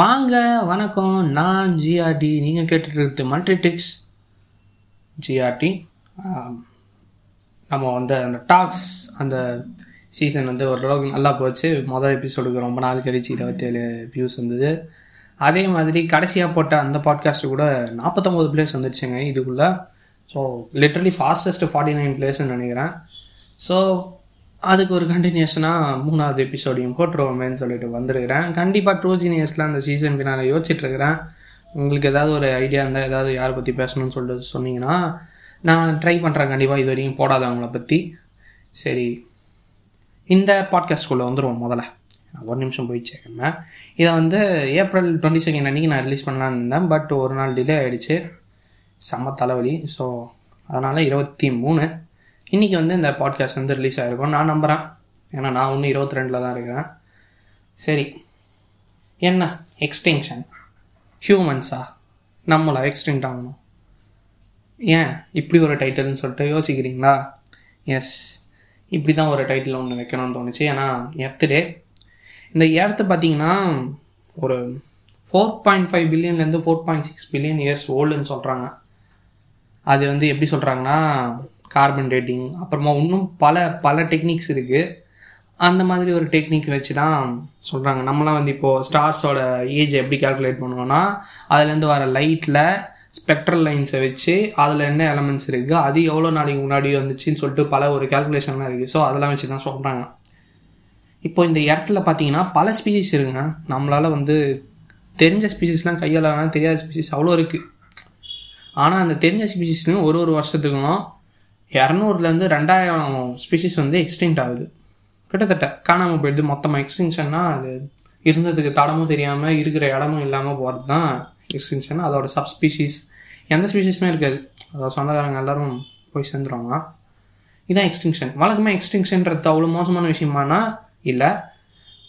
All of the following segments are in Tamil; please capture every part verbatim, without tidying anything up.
வாங்க வணக்கம், நான் ஜிஆர்டி. நீங்கள் கேட்டுட்டு மல்டிடிக்ஸ் ஜிஆர்டி. நம்ம வந்து அந்த டாக்ஸ் அந்த சீசன் வந்து ஓரளவுக்கு நல்லா போச்சு. மொதல் எபிசோடுக்கு ரொம்ப நாள் கழிச்சு இருபத்தி ஏழு வியூஸ் வந்தது. அதே மாதிரி கடைசியாக போட்ட அந்த பாட்காஸ்ட்டு கூட நாற்பத்தொம்போது பிளேஸ் வந்துடுச்சுங்க இதுக்குள்ளே. So literally fastest forty nine பிளேஸ்ன்னு நினைக்கிறேன். ஸோ அதுக்கு ஒரு கண்டினியூஷனாக மூணாவது எபிசோடையும் போட்டுருவோமேன்னு சொல்லிட்டு வந்துருக்கிறேன். கண்டிப்பாக ட்ரூஜினியஸில் அந்த சீசனுக்கு நான் யோசிச்சுட்ருக்கிறேன். உங்களுக்கு ஏதாவது ஒரு ஐடியா இருந்தால், ஏதாவது யாரை பற்றி பேசணும்னு சொல்லிட்டு சொன்னீங்கன்னா நான் ட்ரை பண்ணுறேன். கண்டிப்பாக இது வரைக்கும் போடாதவங்கள பற்றி. சரி, இந்த பாட்காஸ்ட்குள்ளே வந்துடுவோம். முதல்ல ஒரு நிமிஷம் போய் சேர்க்கணுங்க. இதை வந்து ஏப்ரல் டுவெண்ட்டி செகண்ட் அன்றைக்கி நான் ரிலீஸ் பண்ணலான்னு இருந்தேன். பட் ஒரு நாள் டிலே ஆகிடுச்சு, செம்ம தலைவலி. ஸோ அதனால் இருபத்தி மூணு இன்றைக்கி வந்து இந்த பாட்காஸ்ட் வந்து ரிலீஸ் ஆகிருக்கும் நான் நம்புகிறேன். ஏன்னா நான் ஒன்று இருபத்தி ரெண்டில் தான் இருக்கிறேன். சரி, என்ன எக்ஸ்டிங்ஷன்? ஹியூமன்ஸா நம்மளை எக்ஸ்டிங்க்ட் ஆகணும்? ஏன் இப்படி ஒரு டைட்டில்னு சொல்லிட்டு யோசிக்கிறீங்களா? எஸ், இப்படி தான் ஒரு டைட்டில் ஒன்று வைக்கணும்னு தோணுச்சு. ஏன்னா எர்த்து டே. இந்த எர்த்து பார்த்திங்கன்னா ஒரு ஃபோர் பாயிண்ட் ஃபைவ் பில்லியன்லேருந்து four point six billion years ஓல்டுன்னு சொல்கிறாங்க. அது வந்து எப்படி சொல்கிறாங்கன்னா கார்பன் டேட்டிங், அப்புறமா இன்னும் பல பல டெக்னிக்ஸ் இருக்குது. அந்த மாதிரி ஒரு டெக்னிக் வச்சு தான் சொல்கிறாங்க. நம்மளாம் வந்து இப்போது ஸ்டார்ஸோட ஏஜ் எப்படி கால்குலேட் பண்ணுவோன்னா அதுலேருந்து வர லைட்டில் ஸ்பெக்ட்ரல் லைன்ஸை வச்சு அதில் என்ன எலமெண்ட்ஸ் இருக்குது, அது எவ்வளோ நாளைக்கு முன்னாடி வந்துச்சுன்னு சொல்லிட்டு பல ஒரு கேல்குலேஷன்லாம் இருக்குது. ஸோ அதெல்லாம் வச்சு தான் சொல்கிறாங்க. இப்போ இந்த இடத்துல பார்த்தீங்கன்னா பல ஸ்பீஷிஸ் இருக்குங்க. நம்மளால் வந்து தெரிஞ்ச ஸ்பீஷிஸ்லாம் கையாளனா தெரியாத ஸ்பீஷிஸ் அவ்வளோ இருக்குது. ஆனால் அந்த தெரிஞ்ச ஸ்பீஷிஸ்லையும் ஒரு ஒரு வருஷத்துக்கும் இரநூறுலேருந்து ரெண்டாயிரம் ஸ்பீஷிஸ் வந்து எக்ஸ்டிங்க்ட் ஆகுது. கிட்டத்தட்ட காணாமல் போயிடுது மொத்தமாக. எக்ஸ்டிங்ஷன்னா அது இருந்ததுக்கு தடமும் தெரியாமல் இருக்கிற இடமும் இல்லாமல் போகிறது தான் எக்ஸ்டிங்ஷன். அதோட சப்ஸ்பீஷிஸ் எந்த ஸ்பீஷிஸுமே இருக்காது. அதை சொந்தக்காரங்க எல்லோரும் போய் சேர்ந்துருவாங்க. இதுதான் எக்ஸ்டிங்ஷன். வழக்கமாக எக்ஸ்டிங்ஷன்றது அவ்வளோ மோசமான விஷயமானா இல்லை.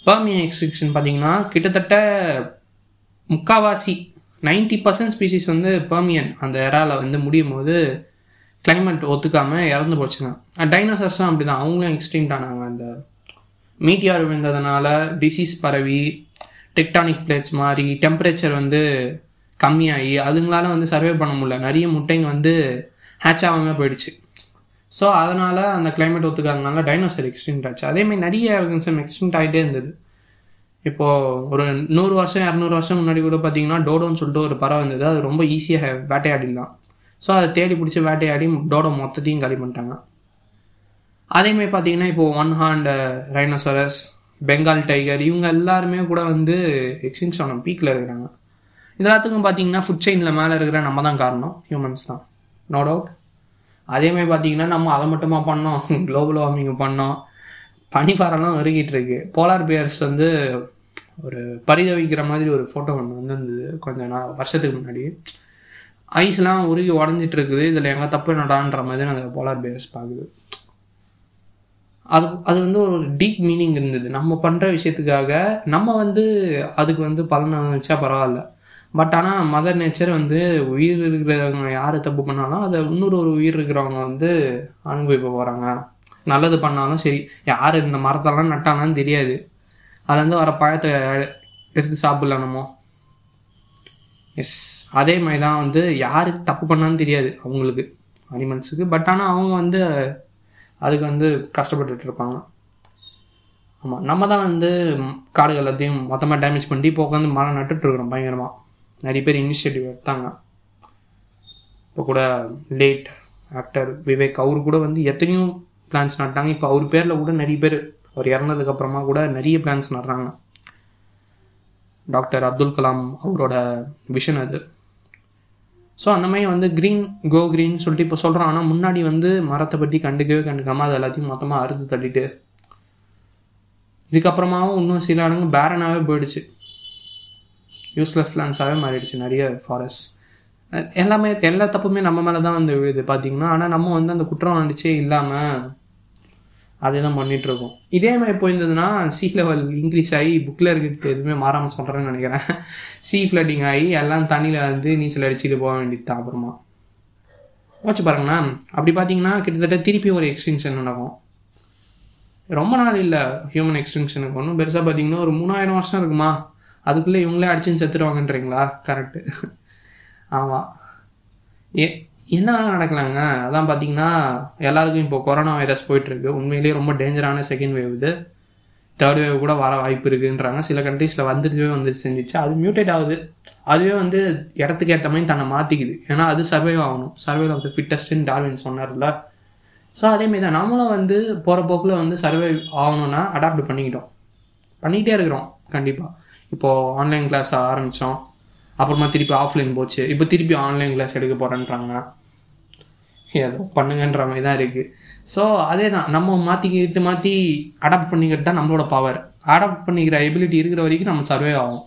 பெர்மியன் எக்ஸ்டிங்ஷன் பார்த்திங்கன்னா கிட்டத்தட்ட முக்கால்வாசி நைன்ட்டி பர்சன்ட் ஸ்பீஷிஸ் வந்து பெர்மியன் அந்த எராவில் வந்து முடியும் போது கிளைமேட் ஒத்துக்காமல் இறந்து போச்சுங்க. டைனோசர்ஸும் அப்படி தான், அவங்களும் எக்ஸ்டிங்க்ட் ஆனாங்க. அந்த மீட்டியார் விழுந்ததுனால டிசீஸ் பரவி டெக்டானிக் பிளேட்ஸ் மாதிரி டெம்பரேச்சர் வந்து கம்மியாகி அதுங்களால வந்து சர்வே பண்ண முடியல. நிறைய முட்டைங்க வந்து ஹேட்ச் ஆகாமல் போயிடுச்சு. ஸோ அதனால் அந்த கிளைமேட் ஒத்துக்காதனால டைனோசர் எக்ஸ்டிங்க்ட் ஆச்சு. அதேமாதிரி நிறைய ஆர்கனிசம் எக்ஸ்டிங்க்ட் ஆகிட்டே இருந்தது. இப்போது ஒரு நூறு வருஷம் இரநூறு வருஷம் முன்னாடி கூட பார்த்திங்கன்னா டோடோன்னு சொல்லிட்டு ஒரு பறவை இருந்தது. அது ரொம்ப ஈஸியாக வேட்டையாடிடலாம். ஸோ அதை தேடி பிடிச்சி வேட்டையாடி டோடோ மொத்தத்தையும் காலி பண்ணிட்டாங்க. அதேமாதிரி பார்த்தீங்கன்னா இப்போது one hand rhinoceros, Bengal tiger, இவங்க எல்லாருமே கூட வந்து எக்ஸ்டிங்ஷனோட பீக்கில் இருக்கிறாங்க. இதெல்லாத்துக்கும் பார்த்தீங்கன்னா ஃபுட் செயினில் மேலே இருக்கிற நம்ம தான் காரணம், ஹியூமன்ஸ் தான், நோ டவுட். அதேமாதிரி பார்த்தீங்கன்னா நம்ம அதை மட்டுமா பண்ணோம், குளோபல் வார்மிங் பண்ணோம், பனிப்பாரெல்லாம் இறுக்கிட்டு இருக்கு. போலார் பியர்ஸ் வந்து ஒரு பரிதவிக்கிற மாதிரி ஒரு ஃபோட்டோ ஒன்று வந்துருந்தது கொஞ்சம் நான் வருஷத்துக்கு முன்னாடி. ஐஸ்லாம் உருகி உடஞ்சிட்டு இருக்குது. இதில் எங்கே தப்பு என்னடான்ற மாதிரி நாங்கள் போலார் பேர்ஸ் பார்க்குது. அது அது வந்து ஒரு டீப் மீனிங் இருந்தது. நம்ம பண்ணுற விஷயத்துக்காக நம்ம வந்து அதுக்கு வந்து பலன் அனுபவிச்சா பரவாயில்ல. பட் ஆனால் மதர் நேச்சர் வந்து உயிர் இருக்கிறவங்க யார் தப்பு பண்ணாலும் அதை இன்னொரு ஒரு உயிர் இருக்கிறவங்க வந்து அனுபவிப்ப போகிறாங்க. நல்லது பண்ணாலும் சரி, யார் இந்த மரத்தெல்லாம் நட்டாங்கன்னு தெரியாது. அதுலேருந்து வர பழத்தை எடுத்து சாப்பிடலாமோ? எஸ், அதே மாதிரி தான் வந்து யாருக்கு தப்பு பண்ணான்னு தெரியாது அவங்களுக்கு, அனிமல்ஸுக்கு. பட் ஆனால் அவங்க வந்து அதுக்கு வந்து கஷ்டப்பட்டுட்டு இருப்பாங்க. ஆமாம், நம்ம தான் வந்து காடுகள் எல்லாத்தையும் மொத்தமாக டேமேஜ் பண்ணி இப்போ உட்காந்து மரம் நட்டுட்ருக்குறோம். பயங்கரமாக நிறைய பேர் இனிஷியேட்டிவ் எடுத்தாங்க. இப்போ கூட லேட் ஆக்டர் விவேக் அவரு கூட வந்து எத்தனையோ பிளான்ஸ் நட்டாங்க. இப்போ அவர் பேரில் கூட நிறைய பேர், அவர் இறந்ததுக்கப்புறமா கூட நிறைய பிளான்ஸ் நடுறாங்க. டாக்டர் அப்துல் கலாம் அவரோட விஷன் அது. ஸோ அந்த மாதிரி வந்து க்ரீன் கோ க்ரீன் சொல்லிட்டு இப்போ சொல்கிறோம். ஆனால் முன்னாடி வந்து மரத்தை பற்றி கண்டுக்கவே கண்டுக்காமல் அது எல்லாத்தையும் மொத்தமாக அறுத்து தள்ளிட்டு இதுக்கப்புறமாவும் இன்னும் சில இடங்கு பேரனாகவே போயிடுச்சு. யூஸ்லெஸ் லேண்ட்ஸாகவே மாறிடுச்சு நிறைய ஃபாரஸ்ட். எல்லாமே எல்லா தப்புமே நம்ம மேலே தான் வந்து விழுது பார்த்திங்கன்னா. ஆனால் நம்ம வந்து அந்த குற்றம் வந்துச்சே இல்லாமல் அதே தான் பண்ணிகிட்ருக்கோம். இதே மாதிரி போயிருந்ததுன்னா சீ லெவல் இன்க்ரீஸ் ஆகி புக்கில் இருக்கிறது எதுவுமே மாறாமல் சொல்கிறேன்னு நினைக்கிறேன். சீ ஃப்ளட்டிங் ஆகி எல்லாம் தண்ணியில் வந்து நீச்சல் அடிச்சுட்டு போக வேண்டியது தான். அப்புறமா யோசிச்சு பாருங்கண்ணா. அப்படி பார்த்தீங்கன்னா கிட்டத்தட்ட திருப்பி ஒரு எக்ஸ்டிங்ஷன் நடக்கும். ரொம்ப நாள் இல்லை ஹியூமன் எக்ஸ்டிங்ஷனுக்கு ஒன்றும் பெருசாக பார்த்தீங்கன்னா ஒரு மூணாயிரம் வருஷம் இருக்குமா? அதுக்குள்ளே இவங்களே அடிச்சுன்னு செத்துடுவாங்கன்றீங்களா? கரெக்டு. ஆமாம். ஏ என்ன வேணால் நடக்கலாங்க. அதான் பார்த்தீங்கன்னா எல்லாருக்கும் இப்போது கொரோனா வைரஸ் போயிட்டுருக்கு. உண்மையிலேயே ரொம்ப டேஞ்சரான செகண்ட் வேவ் இது. தேர்ட் வேவ் கூட வர வாய்ப்பு இருக்குன்றாங்க. சில கண்ட்ரீஸில் வந்துடுச்சுவே வந்து செஞ்சிச்சு. அது மியூட்டேட் ஆகுது. அதுவே வந்து இடத்துக்கு ஏற்ற மாதிரி தன்னை மாற்றிக்குது. ஏன்னா அது சர்வைவ் ஆகணும். சர்வைவ் ஆஃப் த ஃபிட்டஸ்ட்னு டார்வின் சொன்னார்ல. ஸோ அதேமாரி தான் நம்மளும் வந்து போகிற போக்கில் வந்து சர்வைவ் ஆகணும்னா அடாப்ட் பண்ணிக்கிட்டோம், பண்ணிக்கிட்டே இருக்கிறோம் கண்டிப்பாக. இப்போது ஆன்லைன் கிளாஸ் ஆரம்பித்தோம், அப்புறமா திருப்பி ஆஃப்லைன் போச்சு, இப்போ திருப்பி ஆன்லைன் கிளாஸ் எடுக்க போகிறேன்றாங்க. ஏதோ பண்ணுங்கன்ற மாதிரி தான் இருக்குது. ஸோ அதே தான் நம்ம மாற்றிக்கிட்டு மாற்றி அடாப்ட் பண்ணிக்கிட்டு தான் நம்மளோட பவர். அடாப்ட் பண்ணிக்கிற எபிலிட்டி இருக்கிற வரைக்கும் நம்ம சர்வைவ் ஆகும்.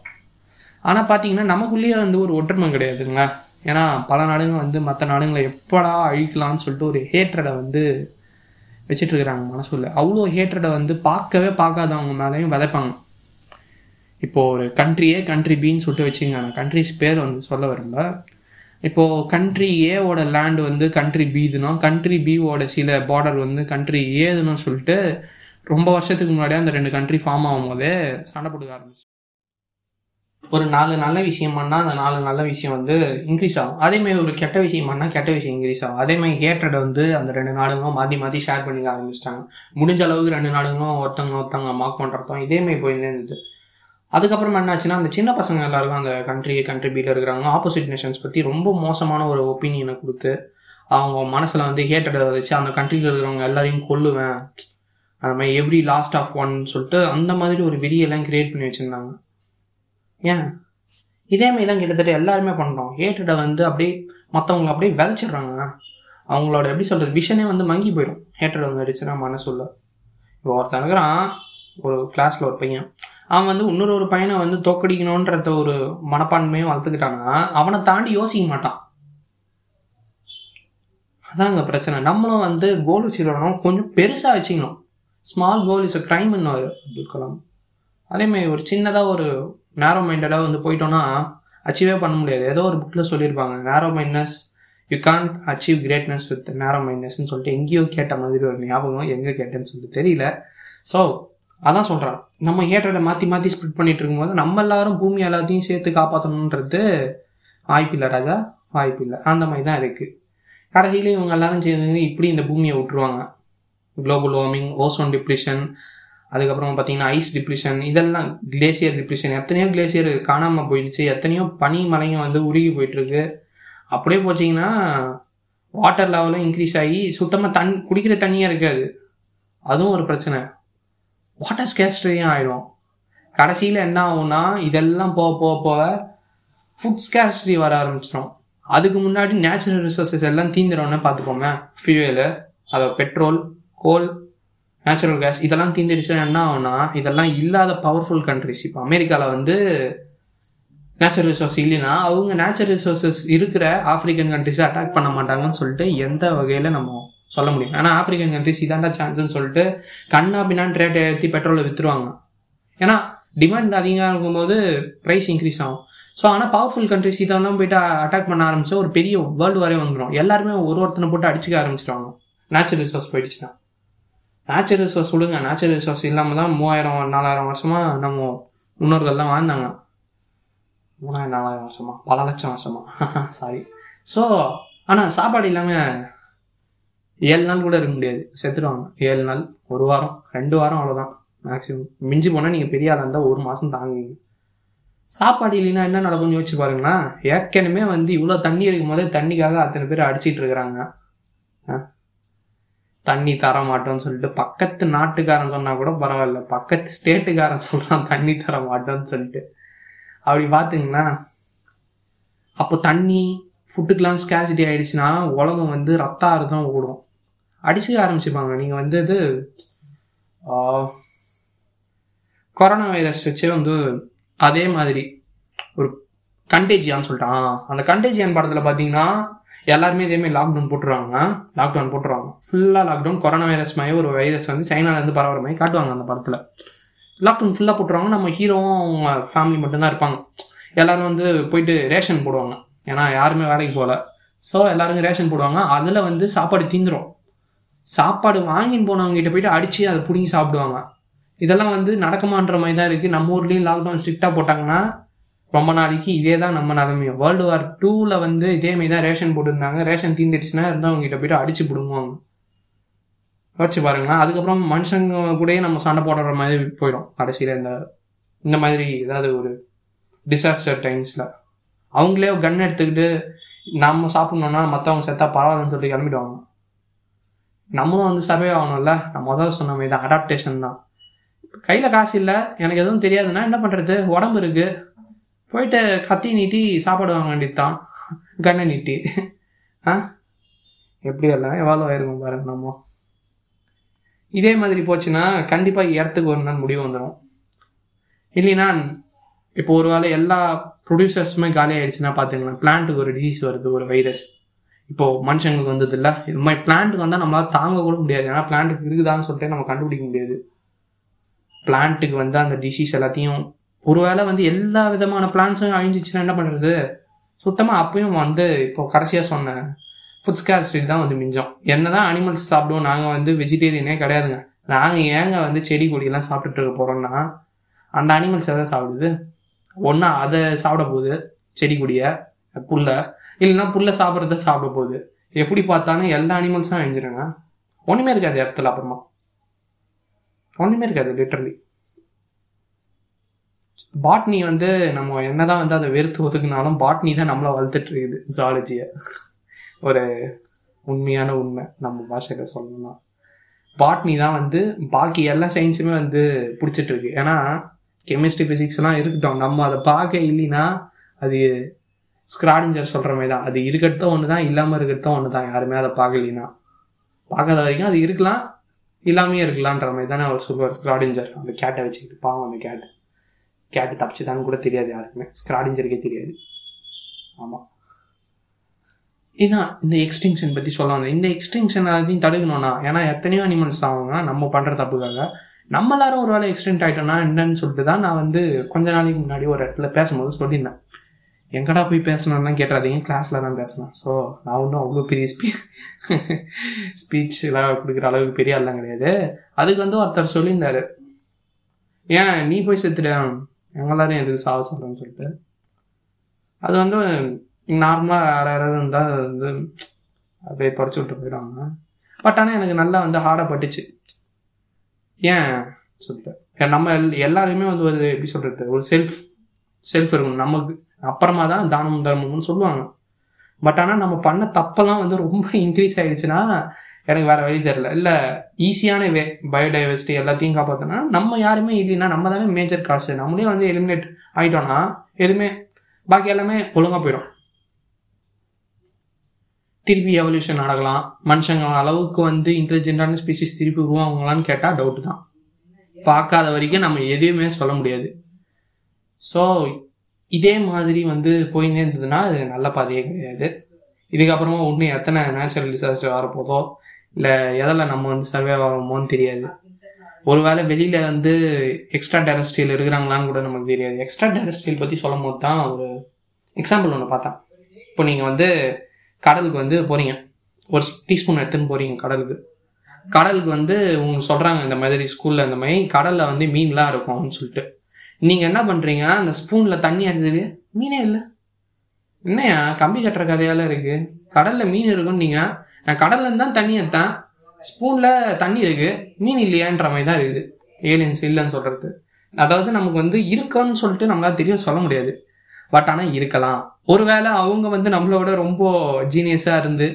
ஆனால் பார்த்திங்கன்னா நமக்குள்ளேயே வந்து ஒரு ஒற்றுமை கிடையாதுங்க. ஏன்னா பல நாடுங்க வந்து மற்ற நாடுங்களை எப்படா அழிக்கலான்னு சொல்லிட்டு ஒரு ஹேட்ரடை வந்து வச்சிட்ருக்குறாங்க மனசுல. அவ்வளோ ஹேட்ரடை வந்து பார்க்கவே பார்க்காதவங்க மேலேயும் விதைப்பாங்க. இப்போது ஒரு கண்ட்ரியே கண்ட்ரி பின்னு சொல்லிட்டு வச்சுங்க. நான் கண்ட்ரிஸ் பேர் வந்து சொல்ல வரல. இப்போது கண்ட்ரி ஏவோட லேண்டு வந்து கண்ட்ரி பிதுன்னா, கண்ட்ரி பிவோட சில பார்டர் வந்து கண்ட்ரி ஏதுன்னு சொல்லிட்டு ரொம்ப வருஷத்துக்கு முன்னாடியே அந்த ரெண்டு கண்ட்ரி ஃபார்ம் ஆகும் போதே சண்டை போடுக்க ஆரம்பிச்சு. ஒரு நாலு நல்ல விஷயம் பண்ணால் அந்த நாலு நல்ல விஷயம் வந்து இன்க்ரீஸ் ஆகும். அதேமாதிரி ஒரு கெட்ட விஷயம் பண்ணால் கெட்ட விஷயம் இன்க்ரீஸ் ஆகும். அதேமாதிரி ஹேட்ரட் வந்து அந்த ரெண்டு நாடுங்களும் மாற்றி மாற்றி ஷேர் பண்ணிக்க ஆரம்பிச்சிட்டாங்க. முடிஞ்ச அளவுக்கு ரெண்டு நாடுங்களும் ஒருத்தவங்க ஒருத்தவங்க மார்க் பண்ணுறதும் இதேமாதிரி போயிருந்தே இருந்தது. அதுக்கப்புறம் என்னாச்சுன்னா அந்த சின்ன பசங்க எல்லாருக்கும் அந்த கண்ட்ரி கண்ட்ரி பியில் இருக்கிறவங்க ஆப்போசிட் நேஷன்ஸ் பற்றி ரொம்ப மோசமான ஒரு ஒப்பீனியனை கொடுத்து அவங்க மனசில் வந்து ஹேட்ரட் வச்சு அந்த கண்ட்ரியில் இருக்கிறவங்க எல்லாரையும் கொல்லுவேன், அந்த மாதிரி எவ்ரி லாஸ்ட் ஆஃப் ஒன் சொல்லிட்டு அந்த மாதிரி ஒரு விதியெல்லாம் கிரியேட் பண்ணி வச்சுருந்தாங்க. ஏன் இதேமாரி தான் கிட்டத்தட்ட எல்லாருமே பண்ணுறோம். ஹேட்ரடை வந்து அப்படியே மற்றவங்களை அப்படியே விதைச்சிட்றாங்க. அவங்களோட எப்படி சொல்கிறது, விஷனே வந்து மங்கி போயிடும் ஹேட்ரட் வந்து அடிச்சுன்னா மனசுள்ள. இப்போ ஒருத்தன் இருக்கிறான், ஒரு கிளாஸில் ஒரு பையன், அவன் வந்து இன்னொரு ஒரு பையனை வந்து தோக்கடிக்கணுன்றத ஒரு மனப்பான்மையும் வளர்த்துக்கிட்டான்னா அவனை தாண்டி யோசிக்க மாட்டான். அதான் அங்கே பிரச்சனை. நம்மளும் வந்து கோல் வச்சுக்கிறோம், கொஞ்சம் பெருசாக வச்சுக்கணும். ஸ்மால் கோல் இஸ் அ க்ரைம்னு அப்துல் கலாம். அதேமாதிரி ஒரு சின்னதாக ஒரு நேரோ மைண்டடாக வந்து போயிட்டோன்னா அச்சீவே பண்ண முடியாது. ஏதோ ஒரு புக்கில் சொல்லியிருப்பாங்க, narrow மைண்ட்னஸ் you can't achieve greatness with narrow மைண்ட்னஸ்ன்னு சொல்லிட்டு எங்கேயோ கேட்ட மாதிரி ஒரு ஞாபகம். எங்கே கேட்டேன்னு சொல்லிட்டு தெரியல. ஸோ அதான் சொல்கிறேன், நம்ம ஹேட்ரடை மாற்றி மாற்றி ஸ்ப்ளிட் பண்ணிகிட்டு இருக்கும்போது நம்ம எல்லாரும் பூமி எல்லாத்தையும் சேர்த்து காப்பாற்றணுன்றது வாய்ப்பு இல்லை ராஜா, வாய்ப்பு இல்லை. அந்த மாதிரி தான் இருக்குது. கடைசியில் இவங்க எல்லாரும் சேர்ந்து இப்படி இந்த பூமியை விட்டுருவாங்க. குளோபல் வார்மிங், ஓசோன் டிப்ளீஷன், அதுக்கப்புறம் பார்த்தீங்கன்னா ஐஸ் டிப்ளீஷன், இதெல்லாம் கிளேசியர் டிப்ளீஷன். எத்தனையோ கிளேசியர் காணாமல் போயிடுச்சு, எத்தனையோ பனி மலையும் வந்து உருகி போயிட்டுருக்கு. அப்படியே போச்சிங்கன்னா வாட்டர் லெவலும் இன்க்ரீஸ் ஆகி சுத்தமாக தண் குடிக்கிற தண்ணியாக இருக்காது. அதுவும் ஒரு பிரச்சனை, வாட்டர் ஸ்கேர்சிட்டியும் ஆகிடும். கடைசியில் என்ன ஆகும்னா இதெல்லாம் போக போக போக ஃபுட் ஸ்கேர்சிட்டி வர ஆரம்பிச்சிடும். அதுக்கு முன்னாடி நேச்சுரல் ரிசோர்ஸஸ் எல்லாம் தீந்துடும்னு பார்த்துக்கோங்க. ஃபியூயலு, அதை பெட்ரோல், கோல், நேச்சுரல் கேஸ் இதெல்லாம் தீந்துடுச்சுன்னா என்ன ஆகும்னா இதெல்லாம் இல்லாத பவர்ஃபுல் கண்ட்ரிஸ். இப்போ அமெரிக்காவில் வந்து நேச்சுரல் ரிசோர்ஸ் இல்லைன்னா அவங்க நேச்சுரல் ரிசோர்ஸஸ் இருக்கிற ஆஃப்ரிக்கன் கண்ட்ரிஸை அட்டாக் பண்ண மாட்டாங்கன்னு சொல்லிட்டு எந்த வகையில் நம்ம சொல்ல முடியும். ஏன்னா ஆஃப்ரிக்கன் கண்ட்ரிஸ் இதாண்டா சான்ஸ்ன்னு சொல்லிட்டு கண்ணா பின்னான்னு ரேட் ஏற்றி பெட்ரோலை விற்றுருவாங்க. ஏன்னா டிமாண்ட் அதிகமாக இருக்கும்போது ப்ரைஸ் இன்க்ரீஸ் ஆகும். ஸோ ஆனால் பவர்ஃபுல் கண்ட்ரிஸ் இதெல்லாம் போய்ட்டு அட்டாக் பண்ண ஆரம்பித்தா ஒரு பெரிய வேர்ல்டு வாரே வந்துடும். எல்லாருமே ஒரு ஒருத்தனை போட்டு அடிச்சுக்க ஆரம்பிச்சிடுவாங்க நேச்சுரல் ரிசோர்ஸ் போயிடுச்சுன்னா. நேச்சுரல் ரிசோர்ஸ் விடுங்க, நேச்சுரல் ரிசோர்ஸ் இல்லாமல் தான் மூவாயிரம் நாலாயிரம் வருஷமாக நம்ம முன்னோர்கள்லாம் வாழ்ந்தாங்க. மூணாயிரம் நாலாயிரம் வருஷமா பல லட்சம் வருஷமாக சாரி. ஸோ ஆனால் சாப்பாடு இல்லாமல் ஏழு நாள் கூட இருக்க முடியாது, செத்துடுவாங்க. ஏழு நாள், ஒரு வாரம், ரெண்டு வாரம், அவ்வளோதான் மேக்ஸிமம். மிஞ்சி போனால் நீங்கள் பெரிய ஆளாக இருந்தால் ஒரு மாதம் தாங்குவீங்க. சாப்பாடு இல்லைன்னா என்ன நடக்கும்னு யோசிச்சு பாருங்கன்னா, ஏற்கனவே வந்து இவ்வளோ தண்ணி இருக்கும் போதே தண்ணிக்காக அத்தனை பேர் அடிச்சிட்டு இருக்கிறாங்க. தண்ணி தர மாட்டோம்னு சொல்லிட்டு பக்கத்து நாட்டுக்காரன் சொன்னால் கூட பரவாயில்ல, பக்கத்து ஸ்டேட்டுக்காரன் சொல்கிறான் தண்ணி தர மாட்டோம்னு சொல்லிட்டு. அப்படி பார்த்திங்கன்னா அப்போ தண்ணி ஃபுட்டுக்கெலாம் ஸ்கேர்சிட்டி ஆகிடுச்சுன்னா உலகம் வந்து ரத்தாரதான் ஓடும், அடிச்சுக்க ஆரம்பிச்சுப்பாங்க. நீங்கள் வந்து இது கொரோனா வைரஸ் வச்சே வந்து அதே மாதிரி ஒரு கண்டேஜியான்னு சொல்லிட்டான். அந்த கண்டேஜியான் படத்தில் பார்த்தீங்கன்னா எல்லாருமே இதேமாதிரி லாக்டவுன் போட்டுருவாங்க லாக்டவுன் போட்டுருவாங்க ஃபுல்லாக லாக்டவுன். கொரோனா வைரஸ் மாதிரி ஒரு வைரஸ் வந்து சைனாலேருந்து பரவுற மாதிரி காட்டுவாங்க அந்த படத்தில். லாக்டவுன் ஃபுல்லாக போட்டுருவாங்க. நம்ம ஹீரோவும் அவங்க ஃபேமிலி மட்டும்தான் இருப்பாங்க. எல்லோரும் வந்து போயிட்டு ரேஷன் போடுவாங்க, ஏன்னா யாருமே வேலைக்கு போகல. ஸோ எல்லாருக்கும் ரேஷன் போடுவாங்க. அதில் வந்து சாப்பாடு தீந்துடும். சாப்பாடு வாங்கின்னு போனவங்ககிட்ட போய்ட்டு அடித்து அதை பிடிங்கி சாப்பிடுவாங்க. இதெல்லாம் வந்து நடக்குமான்ற மாதிரி தான் இருக்குது. நம்ம ஊர்லேயும் லாக்டவுன் ஸ்ட்ரிக்டாக போட்டாங்கன்னா ரொம்ப நாளைக்கு இதே தான் நம்ம நிலைமையும். வேர்ல்டு வார் டூவில் வந்து இதேமாரி தான் ரேஷன் போட்டுருந்தாங்க. ரேஷன் தீர்ந்துடுச்சுன்னா இருந்தால் அவங்ககிட்ட போய்ட்டு அடிச்சு பிடுங்குவாங்க. வச்சு பாருங்களேன். அதுக்கப்புறம் மனுஷங்க கூடயே நம்ம சண்டை போடுற மாதிரி போயிடும் கடைசியில். இந்த இந்த மாதிரி ஏதாவது ஒரு டிசாஸ்டர் டைம்ஸில் அவங்களே கன் எடுத்துக்கிட்டு நம்ம சாப்பிட்ணுன்னா மற்றவங்க செத்தா பரவாயில்லன்னு சொல்லி கிளம்பிடுவாங்க. நம்மளும் வந்து சர்வே ஆகணும்ல. நம்ம தான் சொன்ன மாதிரி தான் அடாப்டேஷன் தான். கையில் காசு இல்லை, எனக்கு எதுவும் தெரியாதுன்னா என்ன பண்ணுறது? உடம்பு இருக்குது, போயிட்டு கத்தி நீட்டி சாப்பாடு வாங்க வேண்டியது தான், கண்ணை நீட்டி. ஆ எப்படி எல்லாம் எவ்வளோ ஆயிருக்கும் பாருங்க. நம்ம இதே மாதிரி போச்சுன்னா கண்டிப்பாக இடத்துக்கு ஒரு நாள் முடிவு வந்துடும். இல்லைன்னா இப்போ ஒரு வேளை எல்லா ப்ரொடியூசர்ஸுமே காலியாகிடுச்சுன்னா பார்த்துக்கலாம். பிளான்ட்டுக்கு ஒரு டிசீஸ் வருது, ஒரு வைரஸ். இப்போது மனுஷங்களுக்கு வந்தது இல்லை, இது மாதிரி பிளான்ட்டுக்கு வந்தால் நம்மளால் தாங்க கூட முடியாது. ஏன்னா பிளான்ட்டுக்கு இருக்குதான்னு சொல்லிட்டு நம்ம கண்டுபிடிக்க முடியாது. பிளான்ட்டுக்கு வந்து அந்த டிசீஸ் எல்லாத்தையும் ஒரு வேளை வந்து எல்லா விதமான பிளான்ஸும் அழிஞ்சிச்சுன்னா என்ன பண்ணுறது? சுத்தமாக அப்பயும் வந்து இப்போது கடைசியாக சொன்ன ஃபுட் ஸ்கேர்சிட்டி தான் வந்து மிஞ்சம். என்ன தான் அனிமல்ஸ் சாப்பிடுவோம், நாங்கள் வந்து வெஜிடேரியனே கிடையாதுங்க. நாங்கள் ஏங்க வந்து செடி கொடியெல்லாம் சாப்பிட்டுட்டு இருக்க போகிறோன்னா அந்த அனிமல்ஸ் எதாவது சாப்பிடுது. ஒன்றா அதை சாப்பிட போகுது, செடி கொடியை புல்ல, இல்லைன்னா புல்லை சாப்பிட்றத சாப்பிட போகுது. எப்படி பார்த்தாலும் எல்லா அனிமல்ஸும் அழிஞ்சிருங்க. ஒன்றுமே இருக்காது இடத்துல. அப்புறமா ஒன்றுமே இருக்காது. லிட்டரலி பாட்னி வந்து நம்ம என்னதான் வந்து அதை வெறுத்து ஒதுக்குனாலும் பாட்னி தான் நம்மளை வளர்த்துட்டு இருக்குது. ஜாலஜியை ஒரு உண்மையான உண்மை நம்ம பாஷையில் சொல்லணும்னா பாட்னி தான் வந்து பாக்கி எல்லா சயின்ஸுமே வந்து பிடிச்சிட்டு இருக்கு. ஏன்னா கெமிஸ்ட்ரி ஃபிசிக்ஸ்லாம் இருக்கட்டும், நம்ம அதை பார்க்க இல்லைன்னா அது ஸ்கிராடிஞ்சர் சொல்கிற மாதிரி தான். அது இருக்கிறதும் ஒன்று தான், இல்லாமல் இருக்கிறதும் ஒன்று தான். யாருமே அதை பார்க்கலின்னா பார்க்காத வரைக்கும் அது இருக்கலாம், இல்லாமையே இருக்கலான்ற மாதிரி தானே அவர் சொல்லுவார் ஸ்கிராடிஞ்சர். அந்த கேட்டை வச்சுக்கிட்டு பாவம், அந்த கேட்டு கேட்டு தப்பிச்சுதான்னு கூட தெரியாது யாருக்குமே. ஸ்கிராடிஞ்சருக்கே தெரியாது. ஆமாம், இதுதான் இந்த எக்ஸ்டிங்ஷன் பற்றி சொல்லுவாங்க. இந்த எக்ஸ்டிங்ஷன் எல்லாத்தையும் தடுக்கணும்னா, ஏன்னா எத்தனையோ அனிமல்ஸ் ஆகுங்க நம்ம பண்ணுற தப்புக்காக. நம்ம எல்லாரும் ஒரு வேலை எக்ஸ்டெண்ட் ஆகிட்டோம்னா என்னன்னு சொல்லிட்டு தான் நான் வந்து கொஞ்ச நாளைக்கு முன்னாடி ஒரு இடத்துல பேசும்போது சொல்லியிருந்தேன். எங்கடா போய் பேசணும்னா கேட்டாதீங்க, கிளாஸில் தான் பேசினேன். ஸோ நான் ஒன்றும் அவ்வளோ பெரிய ஸ்பீ ஸ்பீச் எல்லாம் கொடுக்குற அளவுக்கு பெரிய ஆள்லாம் கிடையாது. அதுக்கு வந்து ஒருத்தர் சொல்லியிருந்தாரு, ஏன் நீ போய் செத்துட, எங்கள் எல்லாரும் எதுக்கு சாக சொல்கிறேன்னு சொல்லிட்டு. அது வந்து நார்மலாக யார் யாராவது இருந்தால் அது வந்து அப்படியே தொடச்சி விட்டு போயிடுவாங்க. பட் ஆனால் எனக்கு நல்லா வந்து ஹார்டாக பட்டுச்சு. ஏன் சொல்லிட்டு நம்ம எல் எல்லாருமே வந்து ஒரு எப்படி சொல்கிறது, ஒரு செல்ஃப் செல்ஃப் இருக்கணும் நமக்கு. அப்புறமா தான் தானம் தர்மம்னு சொல்லுவாங்க. பட் ஆனால் நம்ம பண்ண தப்பெல்லாம் வந்து ரொம்ப இன்க்ரீஸ் ஆகிடுச்சுன்னா எனக்கு வேறு வழி தெரில. இல்லை ஈஸியான வே பயோடைவர்சிட்டி எல்லாத்தையும் காப்பாற்றினா நம்ம யாருமே இல்லைன்னா நம்ம தானே மேஜர் காசு. நம்மளே வந்து எலிமினேட் ஆகிட்டோன்னா எதுவுமே பாக்கி எல்லாமே ஒழுங்காக போயிடும். திருப்பி எவல்யூஷன் நடக்கலாம். மனுஷங்க அளவுக்கு வந்து இன்டெலிஜென்டான ஸ்பீஷிஸ் திருப்பி உருவாங்களான்னு கேட்டால் டவுட்டு தான். பார்க்காத வரைக்கும் நம்ம எதுவுமே சொல்ல முடியாது. ஸோ இதே மாதிரி வந்து போயின்னே இருந்ததுன்னா அது நல்ல பாதையே கிடையாது. இதுக்கப்புறமா இன்னும் எத்தனை நேச்சுரல் டிசாஸ்டர் வரப்போதோ, இல்லை எதில் நம்ம வந்து சர்வே ஆகுமோன்னு தெரியாது. ஒரு வேளை வெளியில் வந்து எக்ஸ்ட்ரா டெரஸ்ட்ரியல் இருக்கிறாங்களான்னு கூட நமக்கு தெரியாது. எக்ஸ்ட்ரா டெரஸ்ட்ரியல் பற்றி சொல்லும் போது தான் ஒரு எக்ஸாம்பிள் ஒன்று பார்த்தேன். இப்போ நீங்கள் வந்து கடலுக்கு வந்து போகிறீங்க, ஒரு டீஸ்பூன் எடுத்துன்னு போகிறீங்க கடலுக்கு. கடலுக்கு வந்து உங்களுக்கு சொல்கிறாங்க இந்த மாதிரி ஸ்கூலில் இந்த மாதிரி கடலில் வந்து மீன்லாம் இருக்கும்னு சொல்லிட்டு. நீங்கள் என்ன பண்ணுறீங்க? அந்த ஸ்பூனில் தண்ணி அடித்தது மீனே இல்லை. என்னையா கம்பி கட்டுற கதையால் இருக்குது? கடலில் மீன் இருக்குன்னு நீங்கள், நான் கடல்லேருந்து தான் தண்ணி எடுத்தேன், ஸ்பூனில் தண்ணி இருக்குது, மீன் இல்லையான்ற மாதிரி தான் இருக்குது. ஏலியன்ஸ் இல்லைன்னு சொல்கிறது அதாவது நமக்கு வந்து இருக்குன்னு சொல்லிட்டு நம்மளால் தெரியும் சொல்ல முடியாது. பட் ஆனால் இருக்கலாம். ஒருவேளை அவங்க வந்து நம்மளோட ரொம்ப ஜீனியஸாக இருந்து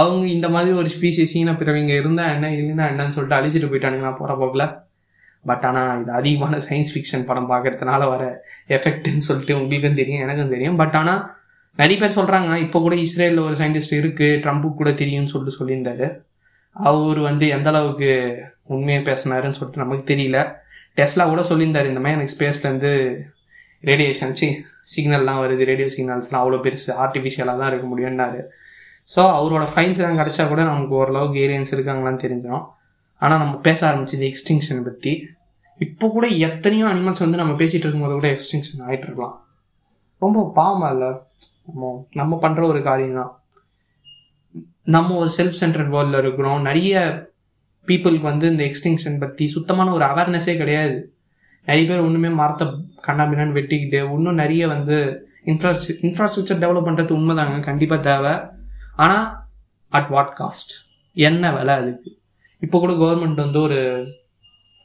அவங்க இந்த மாதிரி ஒரு ஸ்பீசிஸின்னு பிறவங்க இருந்தால் என்ன, இல்லைன்னா என்னன்னு சொல்லிட்டு அழிச்சிட்டு போயிட்டானுங்கன்னா போகிற போகல. பட் ஆனால் இது அதிகமான சயின்ஸ் ஃபிக்ஷன் படம் பார்க்குறதுனால வர எஃபெக்ட்னு சொல்லிட்டு உங்களுக்கும் தெரியும், எனக்கும் தெரியும். பட் ஆனால் நிறைய பேர் சொல்கிறாங்க. இப்போ கூட இஸ்ரேலில் ஒரு சயின்டிஸ்ட் இருக்குது, ட்ரம்புக்கு கூட தெரியும்னு சொல்லிட்டு சொல்லியிருந்தாரு. அவர் வந்து எந்த அளவுக்கு உண்மையாக பேசினாருன்னு சொல்லிட்டு நமக்கு தெரியல. டெஸ்லா கூட சொல்லியிருந்தார், இந்த மாதிரி எனக்கு ஸ்பேஸ்லேருந்து ரேடியேஷன் சி சிக்னல்லாம் வருது, ரேடியோ சிக்னல்ஸ்லாம் அவ்வளோ பெருசு ஆர்டிஃபிஷியலாக தான் இருக்க முடியும்னாரு. ஸோ அவரோட ஃபைன்ஸ் எல்லாம் கிடச்சா கூட நமக்கு ஓரளவுக்கு ஏலியன்ஸ் இருக்காங்களான்னு தெரிஞ்சிடும். ஆனால் நம்ம பேச ஆரம்பிச்சது எக்ஸ்டிங்ஷன் பற்றி. இப்போ கூட எத்தனையோ அனிமல்ஸ் வந்து நம்ம பேசிகிட்டு இருக்கும்போது கூட எக்ஸ்டிங்ஷன் ஆகிட்டு இருக்கலாம். ரொம்ப பாவமாக இல்லை? நம்ம நம்ம பண்ணுற ஒரு காரியம் தான். நம்ம ஒரு செல்ஃப் சென்ட்ரட் வேர்ல்டில் இருக்கிறோம். நிறைய பீப்புளுக்கு வந்து இந்த எக்ஸ்டிங்ஷன் பற்றி சுத்தமான ஒரு அவேர்னஸே கிடையாது. நிறைய பேர் ஒன்றுமே மரத்தை கண்ணாபின்னு வெட்டிக்கிட்டு இன்னும் நிறைய வந்து இன்ஃப்ராஸ்ட்ர இன்ஃப்ராஸ்ட்ரக்சர் டெவலப் பண்ணுறது உண்மைதாங்க, கண்டிப்பாக தேவை. ஆனால் அட் வாட் காஸ்ட், என்ன விலை அதுக்கு? இப்போ கூட கவர்மெண்ட் வந்து ஒரு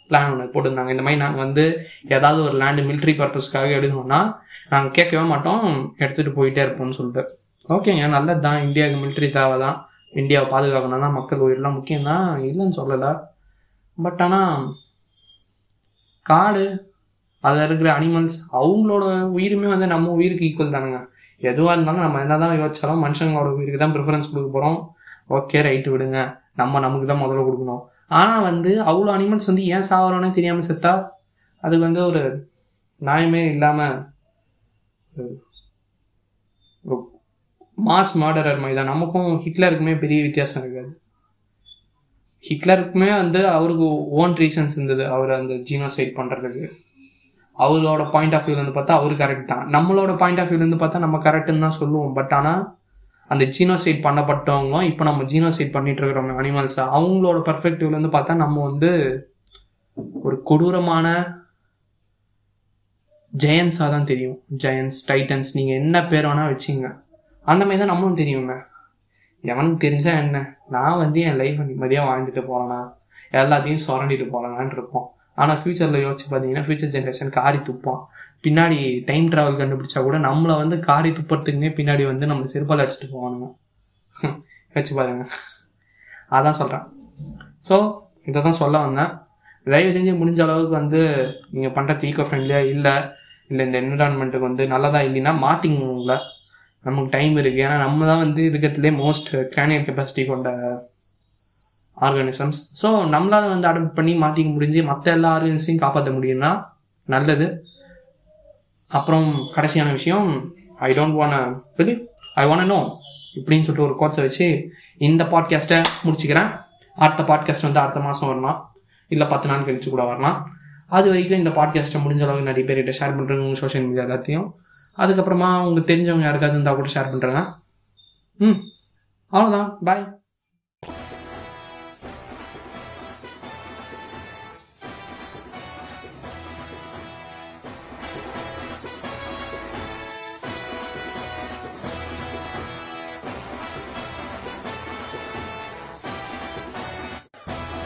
பிளான் ஒன்று போட்டிருந்தாங்க. இந்த மாதிரி நாங்கள் வந்து ஏதாவது ஒரு லேண்டு மிலிட்ரி பர்பஸ்க்காக எடுக்கணும்னா நாங்கள் கேட்கவே மாட்டோம், எடுத்துகிட்டு போயிட்டே இருப்போம்னு சொல்லிட்டு. ஓகேங்க, நல்லது தான், இந்தியாவுக்கு மிலிட்ரி தேவை தான், இந்தியாவை பாதுகாக்கணும்னா மக்கள் உயிரெலாம் முக்கியம்தான், இல்லைன்னு சொல்லலை. பட் ஆனால் காடு, அதில் இருக்கிற அனிமல்ஸ், அவங்களோட உயிருமே வந்து நம்ம உயிருக்கு ஈக்குவல் தானுங்க. எதுவாக இருந்தாலும் நம்ம என்ன தான் யோசிச்சாலும் மனுஷங்களோட உயிருக்கு தான் ப்ரிஃபரன்ஸ் கொடுக்க போகிறோம். ஓகே, ரைட்டு விடுங்க, நம்ம நமக்கு தான் முதல்ல கொடுக்கணும். ஆனால் வந்து அவ்வளோ அனிமல்ஸ் வந்து ஏன் சாவறோன்னே தெரியாமல் செத்தா அது வந்து ஒரு நியாயமே இல்லாமல் மாஸ் மர்டரர் மாதிரி தான். நமக்கும் ஹிட்லருக்குமே பெரிய வித்தியாசம் இருக்காது. ஹிட்லருக்குமே வந்து அவருக்கு ஓன் ரீசன்ஸ் இருந்தது அவர் அந்த ஜீனோசைட் பண்ணுறதுக்கு. அவரோட பாயிண்ட் ஆஃப் வியூலேருந்து பார்த்தா அவர் கரெக்ட் தான், நம்மளோட பாயிண்ட் ஆஃப் வியூலேருந்து பார்த்தா நம்ம கரெக்டுன்னு தான் சொல்லுவோம். பட் ஆனால் அந்த ஜீனோசைட் பண்ணப்பட்டவங்களும் இப்போ நம்ம ஜீனோசைட் பண்ணிட்டு இருக்கிறவங்க அனிமல்ஸை அவங்களோட பெர்ஸ்பெக்டிவ்லேருந்து பார்த்தா நம்ம வந்து ஒரு கொடூரமான ஜெயன்ஸாக தான் தெரியும். ஜெயன்ஸ், டைட்டன்ஸ், நீங்கள் என்ன பேர் வேணால் வச்சிங்க, அந்த மாதிரி தான் நம்மளும் தெரியுங்க. எவனுக்கு தெரிஞ்சால் என்ன, நான் வந்து என் லைஃப்பை நிம்மதியாக வாழ்ந்துட்டு போகிறேன்னா எல்லாத்தையும் சுரண்டிட்டு போகிறேனான் இருப்போம். ஆனால் ஃப்யூச்சரில் யோசிச்சு பார்த்தீங்கன்னா ஃப்யூச்சர் ஜென்ரேஷன் காரி துப்போம். பின்னாடி டைம் ட்ராவல் கண்டுபிடிச்சா கூட நம்மளை வந்து காரி துப்புறதுக்குன்னே பின்னாடி வந்து நம்ம செருப்பால் அடிச்சுட்டு போகணுங்க. யோசிச்சு பாருங்க, அதான் சொல்கிறேன். ஸோ இதை தான் சொல்ல வந்தேன். தயவு செஞ்சு முடிஞ்ச அளவுக்கு வந்து நீங்கள் பண்ணுறது ஈக்கோ ஃப்ரெண்ட்லியாக இல்லை, இல்லை இந்த என்விரான்மெண்ட்டுக்கு வந்து நல்லதாக இல்லைன்னா மாற்றிங்கல நமக்கு டைம் இருக்குது. ஏன்னா நம்ம தான் வந்து இருக்கிறதுலே மோஸ்ட் கிரானியர் கெப்பாசிட்டி கொண்ட ஆர்கானிசம்ஸ். ஸோ நம்மளால் வந்து அடாப்ட் பண்ணி மாற்றிக்க முடிஞ்சு மற்ற எல்லா ஆர்கனிசையும் காப்பாற்ற முடியும்னா நல்லது. அப்புறம் கடைசியான விஷயம், I don't want believe I want know இப்படின்னு சொல்லிட்டு ஒரு கோட்ஸை வச்சு இந்த பாட்காஸ்ட்டை முடிச்சுக்கிறேன். அடுத்த பாட்காஸ்ட் வந்து அடுத்த மாதம் வரலாம், இல்லை பத்து நாள் கழிச்சு கூட வரலாம். அது வரைக்கும் இந்த பாட்காஸ்ட்டை முடிஞ்ச அளவுக்கு நிறைய பேர்கிட்ட ஷேர் பண்ணுறேங்க, உங்கள் சோஷியல் மீடியா எல்லாத்தையும். அதுக்கப்புறமா உங்களுக்கு தெரிஞ்சவங்க யாருக்காவது இருந்தால் கூட ஷேர் பண்ணுறேங்க. ம் அவ்வளோதான், பாய்.